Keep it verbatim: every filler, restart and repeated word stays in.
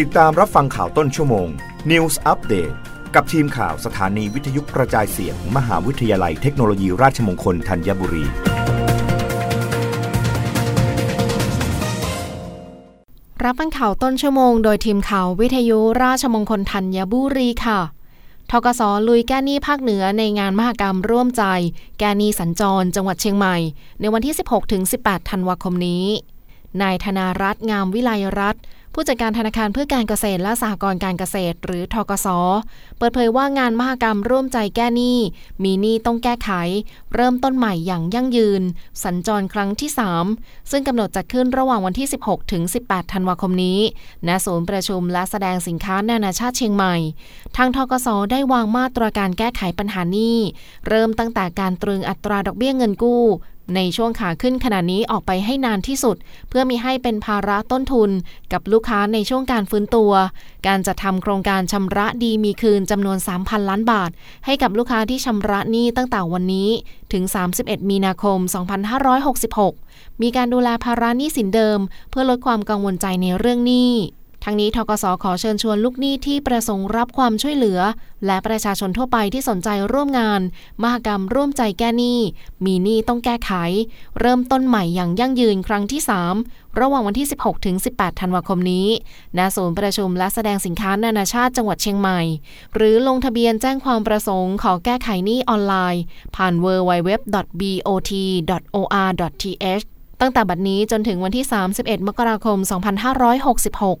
ติดตามรับฟังข่าวต้นชั่วโมง News Update กับทีมข่าวสถานีวิทยุกระจายเสียง มหาวิทยาลัยเทคโนโลยีราชมงคลธัญบุรีรับฟังข่าวต้นชั่วโมงโดยทีมข่าววิทยุราชมงคลธัญบุรีค่ะธกส.ลุยแก้หนี้ภาคเหนือในงานมหกรรมร่วมใจแก้หนี้สัญจรจังหวัดเชียงใหม่ในวันที่ สิบหกถึงสิบแปด ธันวาคมนี้นายธนารัตน์งามวิไลรัตน์ผู้จัดการธนาคารเพื่อการเกษตรและสหกรณ์การเกษตรหรือธกส.เปิดเผยว่างานมหกรรมร่วมใจแก้หนี้มีหนี้ต้องแก้ไขเริ่มต้นใหม่อย่างยั่งยืนสัญจรครั้งที่สามซึ่งกำหนดจัดขึ้นระหว่างวันที่สิบหกถึงสิบแปดธันวาคมนี้ณศูนย์ประชุมและแสดงสินค้านานาชาติเชียงใหม่ทางธกส.ได้วางมาตรการแก้ไขปัญหาหนี้เริ่มตั้งแต่การตรึงอัตราดอกเบี้ยเงินกู้ในช่วงขาขึ้นขณะนี้ออกไปให้นานที่สุดเพื่อมิให้เป็นภาระต้นทุนกับลูกค้าในช่วงการฟื้นตัวการจัดทำโครงการชำระดีมีคืนจำนวน สามพัน ล้านบาทให้กับลูกค้าที่ชำระหนี้ตั้งแต่วันนี้ถึงสามสิบเอ็ดมีนาคมสองพันห้าร้อยหกสิบหกมีการดูแลภาระหนี้สินเดิมเพื่อลดความกังวลใจในเรื่องหนี้ทั้งนี้ธกส.ขอเชิญชวนลูกหนี้ที่ประสงค์รับความช่วยเหลือและประชาชนทั่วไปที่สนใจร่วมงานมหกรรมร่วมใจแก้หนี้มีหนี้ต้องแก้ไขเริ่มต้นใหม่อย่างยั่งยืนครั้งที่สามระหว่างวันที่สิบหกถึงสิบแปดธันวาคมนี้ณศูนย์ประชุมและแสดงสินค้านานาชาติจังหวัดเชียงใหม่หรือลงทะเบียนแจ้งความประสงค์ขอแก้ไขหนี้ออนไลน์ผ่าน ดับเบิลยู ดับเบิลยู ดับเบิลยู ดอท บี โอ ที ดอท โอ อาร์ ดอท ที เอช ตั้งแต่บัดนี้จนถึงวันที่สามสิบเอ็ดมกราคมสองพันห้าร้อยหกสิบหก